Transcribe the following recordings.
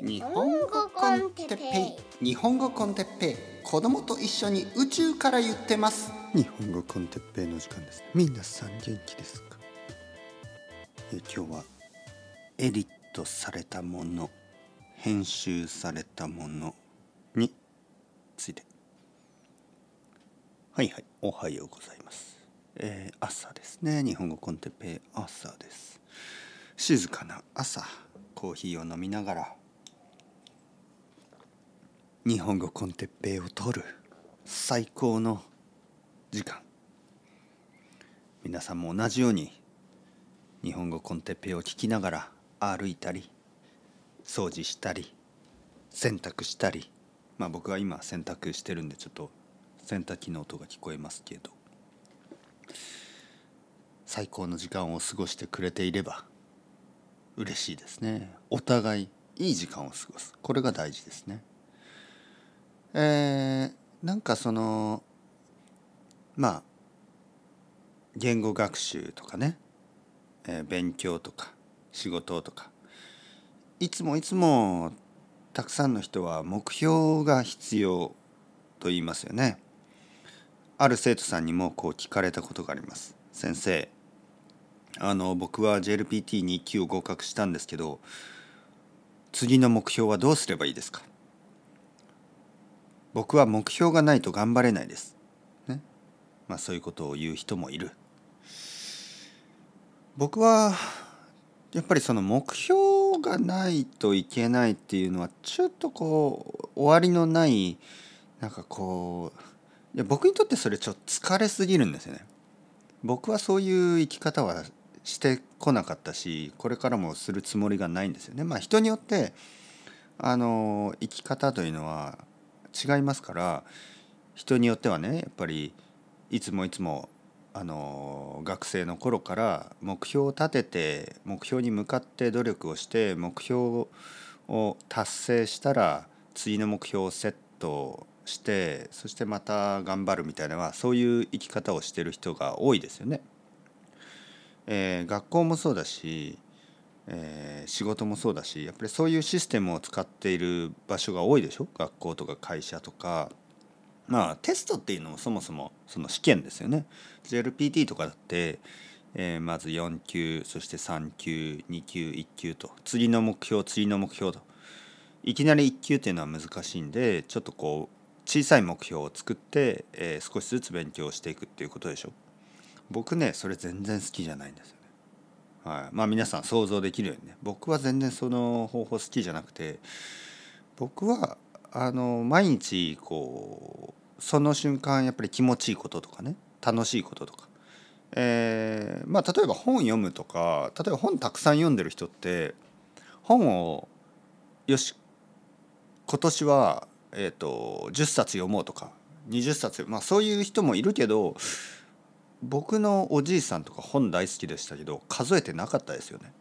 日本語コンテッペイ、日本語コンテッペイ、子供と一緒に宇宙から言ってます。日本語コンテッペイの時間です。皆さん元気ですか？今日はエディットされたもの、編集されたものについて。はいはい、おはようございます。朝ですね。日本語コンテッペイ朝です。静かな朝、コーヒーを飲みながら日本語コンテッペイを撮る最高の時間。皆さんも同じように日本語コンテッペイを聞きながら歩いたり、掃除したり、洗濯したり、僕は今洗濯してるんでちょっと洗濯機の音が聞こえますけど、最高の時間を過ごしてくれていれば嬉しいですね。お互いいい時間を過ごす、これが大事ですね。なんかその言語学習とかね、勉強とか仕事とか、いつもたくさんの人は目標が必要と言いますよね。ある生徒さんにもこう聞かれたことがあります。先生、僕は JLPT2 級を合格したんですけど、次の目標はどうすればいいですか？僕は目標がないと頑張れないです、ね。そういうことを言う人もいる。僕はやっぱりその目標がないといけないっていうのはちょっと終わりのない、僕にとってそれちょっと疲れすぎるんですよね。僕はそういう生き方はしてこなかったし、これからもするつもりがないんですよね。人によって生き方というのは違いますから、人によってはね、やっぱりいつも学生の頃から目標を立てて、目標に向かって努力をして、目標を達成したら次の目標をセットして、そしてまた頑張るみたいな、そういう生き方をしている人が多いですよね。学校もそうだし、仕事もそうだし、やっぱりそういうシステムを使っている場所が多いでしょ。学校とか会社とか、テストっていうのもそもそもその試験ですよね。 JLPT とかだって、まず4級、そして3級、2級、1級と次の目標と、いきなり1級っていうのは難しいんで、ちょっと小さい目標を作って、少しずつ勉強していくっていうことでしょ。僕ね、それ全然好きじゃないんですよね。はい、皆さん想像できるようにね、僕は全然その方法好きじゃなくて、僕は毎日その瞬間やっぱり気持ちいいこととかね、楽しいこととか、例えば本読むとか、例えば本たくさん読んでる人って、本をよし今年は、10冊読もうとか20冊、そういう人もいるけど、僕のおじいさんとか本大好きでしたけど数えてなかったですよね。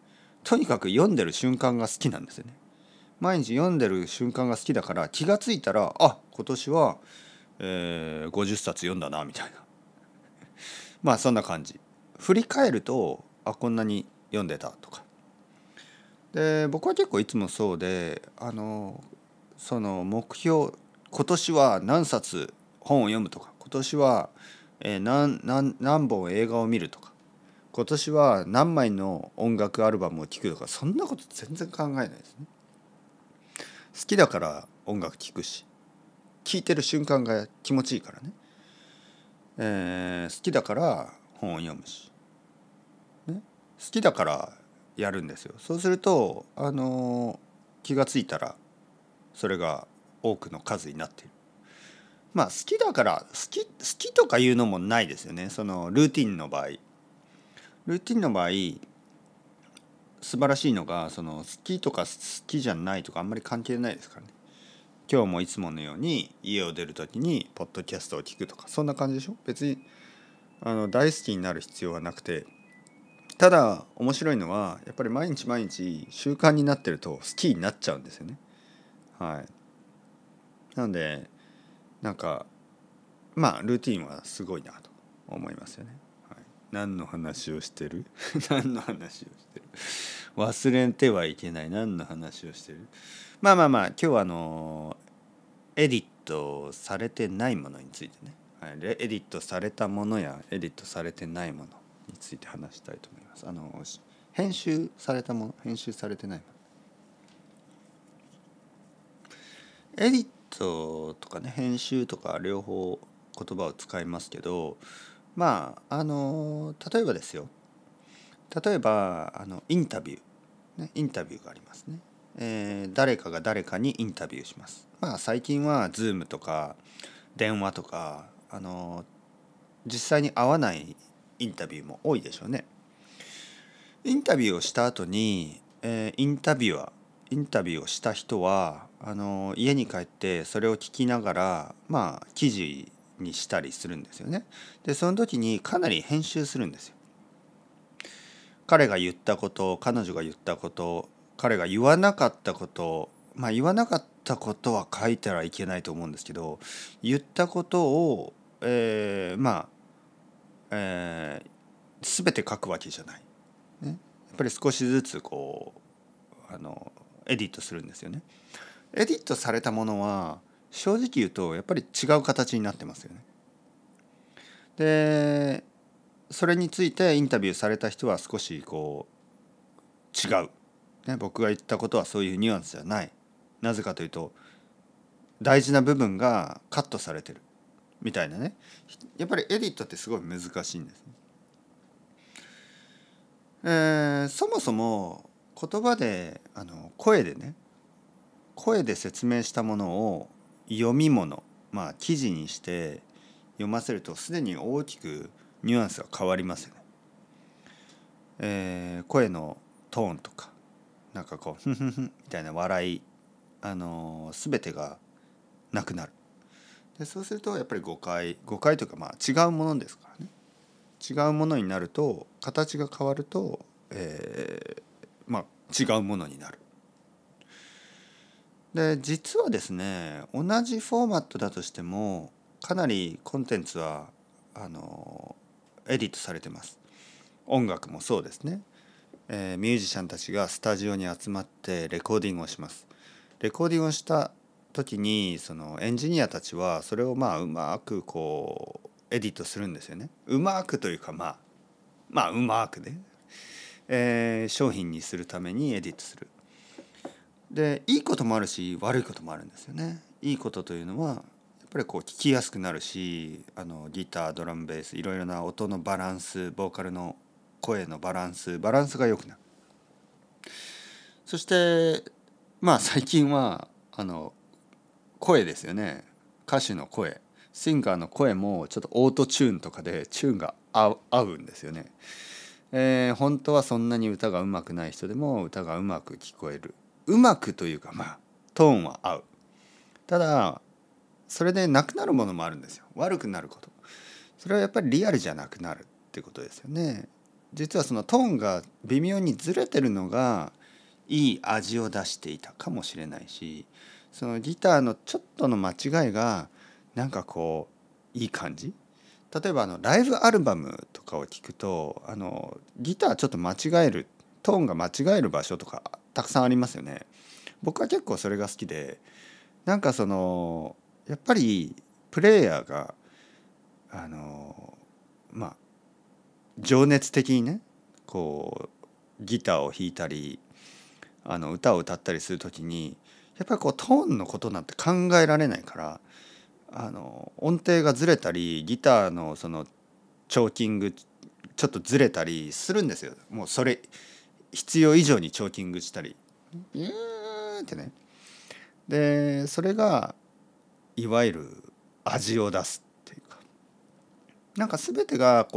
とにかく読んでる瞬間が好きなんですよね。毎日読んでる瞬間が好きだから、気がついたら今年は、50冊読んだなみたいなそんな感じ。振り返るとこんなに読んでたとかで、僕は結構いつもそうで、その目標、今年は何冊本を読むとか、今年は何本映画を見るとか、今年は何枚の音楽アルバムを聴くとか、そんなこと全然考えないですね。好きだから音楽聴くし、聴いてる瞬間が気持ちいいからね、好きだから本を読むし、ね、好きだからやるんですよ。そうすると、気がついたらそれが多くの数になっている。好きだから好きとかいうのもないですよね。そのルーティンの場合素晴らしいのが、その好きとか好きじゃないとかあんまり関係ないですからね。今日もいつものように家を出るときにポッドキャストを聞くとか、そんな感じでしょ。別に大好きになる必要はなくて、ただ面白いのはやっぱり毎日習慣になってると好きになっちゃうんですよね。はい。なのでルーティンはすごいなと思いますよね。はい、何の話をしてる何の話をしてる忘れてはいけない。何の話をしてる。まあ今日はエディットされてないものについてね、はい、エディットされたものやエディットされてないものについて話したいと思います。編集されたもの、編集されてないもの。エディットとかね、編集とか両方言葉を使いますけど、例えばですよ、インタビュー、インタビューがありますね。誰かが誰かにインタビューします。最近は Zoom とか電話とか、実際に会わないインタビューも多いでしょうね。インタビューをした後に、インタビューをした人は家に帰ってそれを聞きながら、記事にしたりするんですよね。でその時にかなり編集するんですよ。彼が言ったこと、彼女が言ったこと、彼が言わなかったこと、言わなかったことは書いたらいけないと思うんですけど、言ったことを、全て書くわけじゃない、ね、やっぱり少しずつエディットするんですよね。エディットされたものは正直言うとやっぱり違う形になってますよね。でそれについてインタビューされた人は少し違う、ね、僕が言ったことはそういうニュアンスじゃない、なぜかというと大事な部分がカットされてるみたいなね。やっぱりエディットってすごい難しいんですね。そもそも言葉で声で説明したものを読み物、記事にして読ませるとすでに大きくニュアンスが変わりますよね。声のトーンとかふんふんふんみたいな笑い、全てがなくなる。でそうするとやっぱり誤解というか、違うものですからね。違うものになると、形が変わると、違うものになる。で実はですね、同じフォーマットだとしてもかなりコンテンツはエディットされてます。音楽もそうですね。ミュージシャンたちがスタジオに集まってレコーディングをします。レコーディングをした時にそのエンジニアたちはそれをうまくエディットするんですよね。うまくというかうまくね、商品にするためにエディットする。でいいこともあるし悪いこともあるんですよね。いいことというのはやっぱり聞きやすくなるし、ギター、ドラム、ベース、いろいろな音のバランス、ボーカルの声のバランスが良くなる。そして最近は声ですよね。歌手の声、シンガーの声もちょっとオートチューンとかでチューンが合うんですよね。本当はそんなに歌がうまくない人でも歌がうまく聞こえる。うまくというかトーンは合う。ただそれでなくなるものもあるんですよ。悪くなること、それはやっぱりリアルじゃなくなるってことですよね。実はそのトーンが微妙にずれてるのがいい味を出していたかもしれないし、そのギターのちょっとの間違いがいい感じ。例えばライブアルバムとかを聞くとギターちょっと間違える、トーンが間違える場所とかたくさんありますよね。僕は結構それが好きで、やっぱりプレイヤーが情熱的にねギターを弾いたり歌を歌ったりするときにやっぱりトーンのことなんて考えられないから、音程がずれたりギターのそのチョーキングちょっとずれたりするんですよ。もうそれ必要以上にチョーキングしたりビューンってね。でそれがいわゆる味を出すっていうか、全てが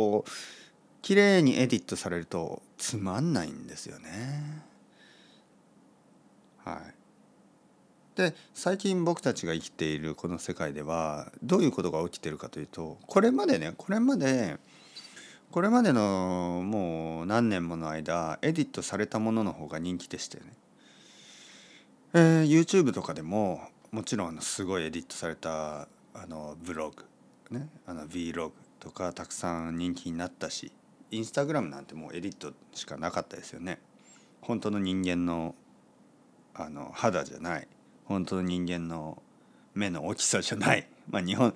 綺麗にエディットされるとつまんないんですよね。はい。で最近僕たちが生きているこの世界ではどういうことが起きているかというと、これまでのもう何年もの間エディットされたものの方が人気でしたよね。YouTube とかでももちろんすごいエディットされたブログね、Vlog とかたくさん人気になったし、インスタグラムなんてもうエリートしかなかったですよね。本当の人間の肌じゃない、本当の人間の目の大きさじゃない、まあ、日本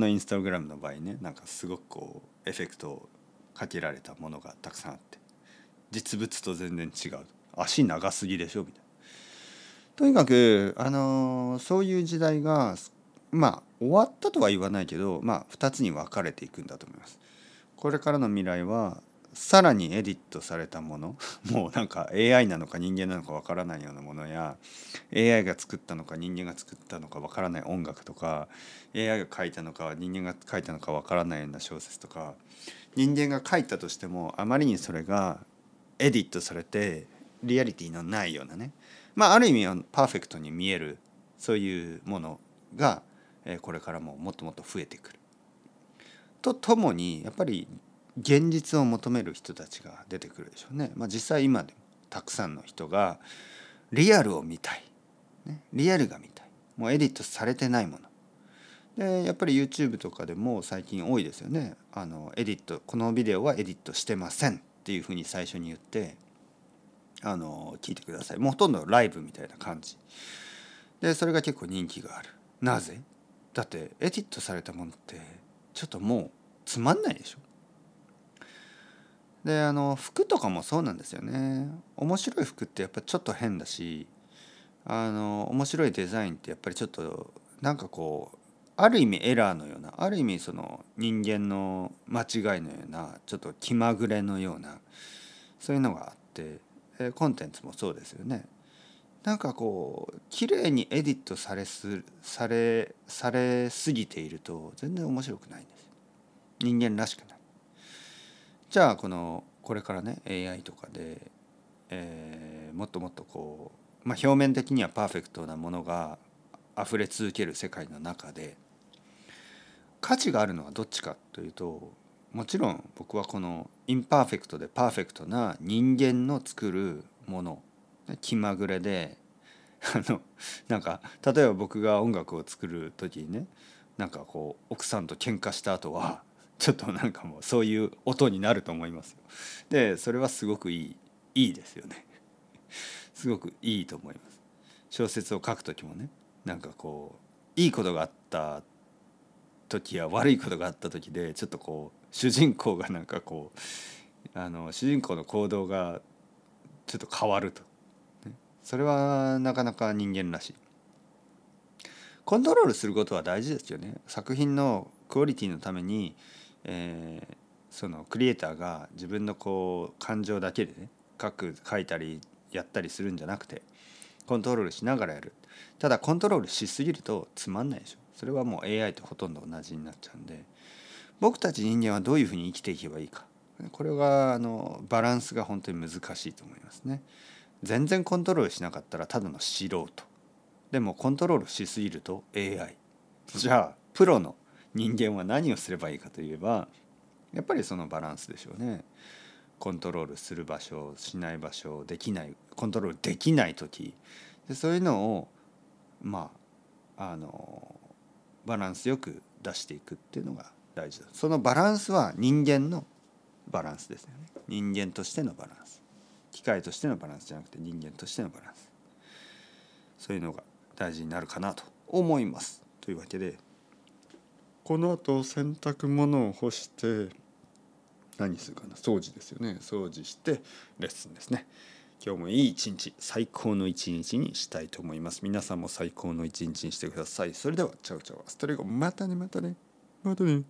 のインスタグラムの場合ね、なんかすごくこうエフェクトをかけられたものがたくさんあって、実物と全然違う、足長すぎでしょみたいな。とにかくそういう時代がまあ終わったとは言わないけど、まあ2つに分かれていくんだと思います。これからの未来はさらにエディットされたもの、もうなんか AI なのか人間なのかわからないようなものや、 AI が作ったのか人間が作ったのかわからない音楽とか、 AI が書いたのか人間が書いたのかわからないような小説とか、人間が書いたとしてもあまりにそれがエディットされてリアリティのないようなね、まあある意味パーフェクトに見える、そういうものがこれからももっともっと増えてくるとともに、やっぱり現実を求める人たちが出てくるでしょうね。まあ、実際今でもたくさんの人がリアルを見たい、ね、リアルが見たい、もうエディットされてないもので、やっぱり YouTube とかでも最近多いですよね。エディット、このビデオはエディットしてませんっていうふうに最初に言って、聞いてください、もうほとんどライブみたいな感じで、それが結構人気がある。なぜ？だってエディットされたものってちょっともうつまんないでしょ。で服とかもそうなんですよね。面白い服ってやっぱちょっと変だし、面白いデザインってやっぱりちょっとなんかこうある意味エラーのような、ある意味その人間の間違いのような、ちょっと気まぐれのような、そういうのがあって、コンテンツもそうですよね。なんかこう綺麗にエディットされすぎていると全然面白くないんです。人間らしくない。じゃあこれからね AI とかで、もっともっとこう、まあ、表面的にはパーフェクトなものが溢れ続ける世界の中で、価値があるのはどっちかというと、もちろん僕はこのインパーフェクトでパーフェクトな人間の作るもの、気まぐれでなんか例えば僕が音楽を作る時にね、なんかこう奥さんと喧嘩した後はちょっとなんかもうそういう音になると思いますよ。でそれはすごくいいですよね。すごくいいと思います。小説を書くときもね、なんかこういいことがあったときや悪いことがあったときで、ちょっとこう主人公がなんかこう主人公の行動がちょっと変わると、ね、それはなかなか人間らしい。コントロールすることは大事ですよね。作品のクオリティのためにそのクリエイターが自分のこう感情だけでね、書いたりやったりするんじゃなくて、コントロールしながらやる。ただコントロールしすぎるとつまんないでしょ。それはもう AI とほとんど同じになっちゃうんで、僕たち人間はどういうふうに生きていけばいいか、これがバランスが本当に難しいと思いますね。全然コントロールしなかったらただの素人。でもコントロールしすぎると AI。じゃあプロの人間は何をすればいいかといえば、やっぱりそのバランスでしょうね。コントロールする場所、しない場所、できない、コントロールできない時で、そういうのをまあバランスよく出していくっていうのが大事だ。そのバランスは人間のバランスですよね。人間としてのバランス、機械としてのバランスじゃなくて人間としてのバランス、そういうのが大事になるかなと思います。というわけでこの後洗濯物を干して何するかな、掃除ですよね。掃除してレッスンですね。今日もいい一日、最高の一日にしたいと思います。皆さんも最高の一日にしてください。それではチャウチャウ、アストレゴ、またねまたねまたね。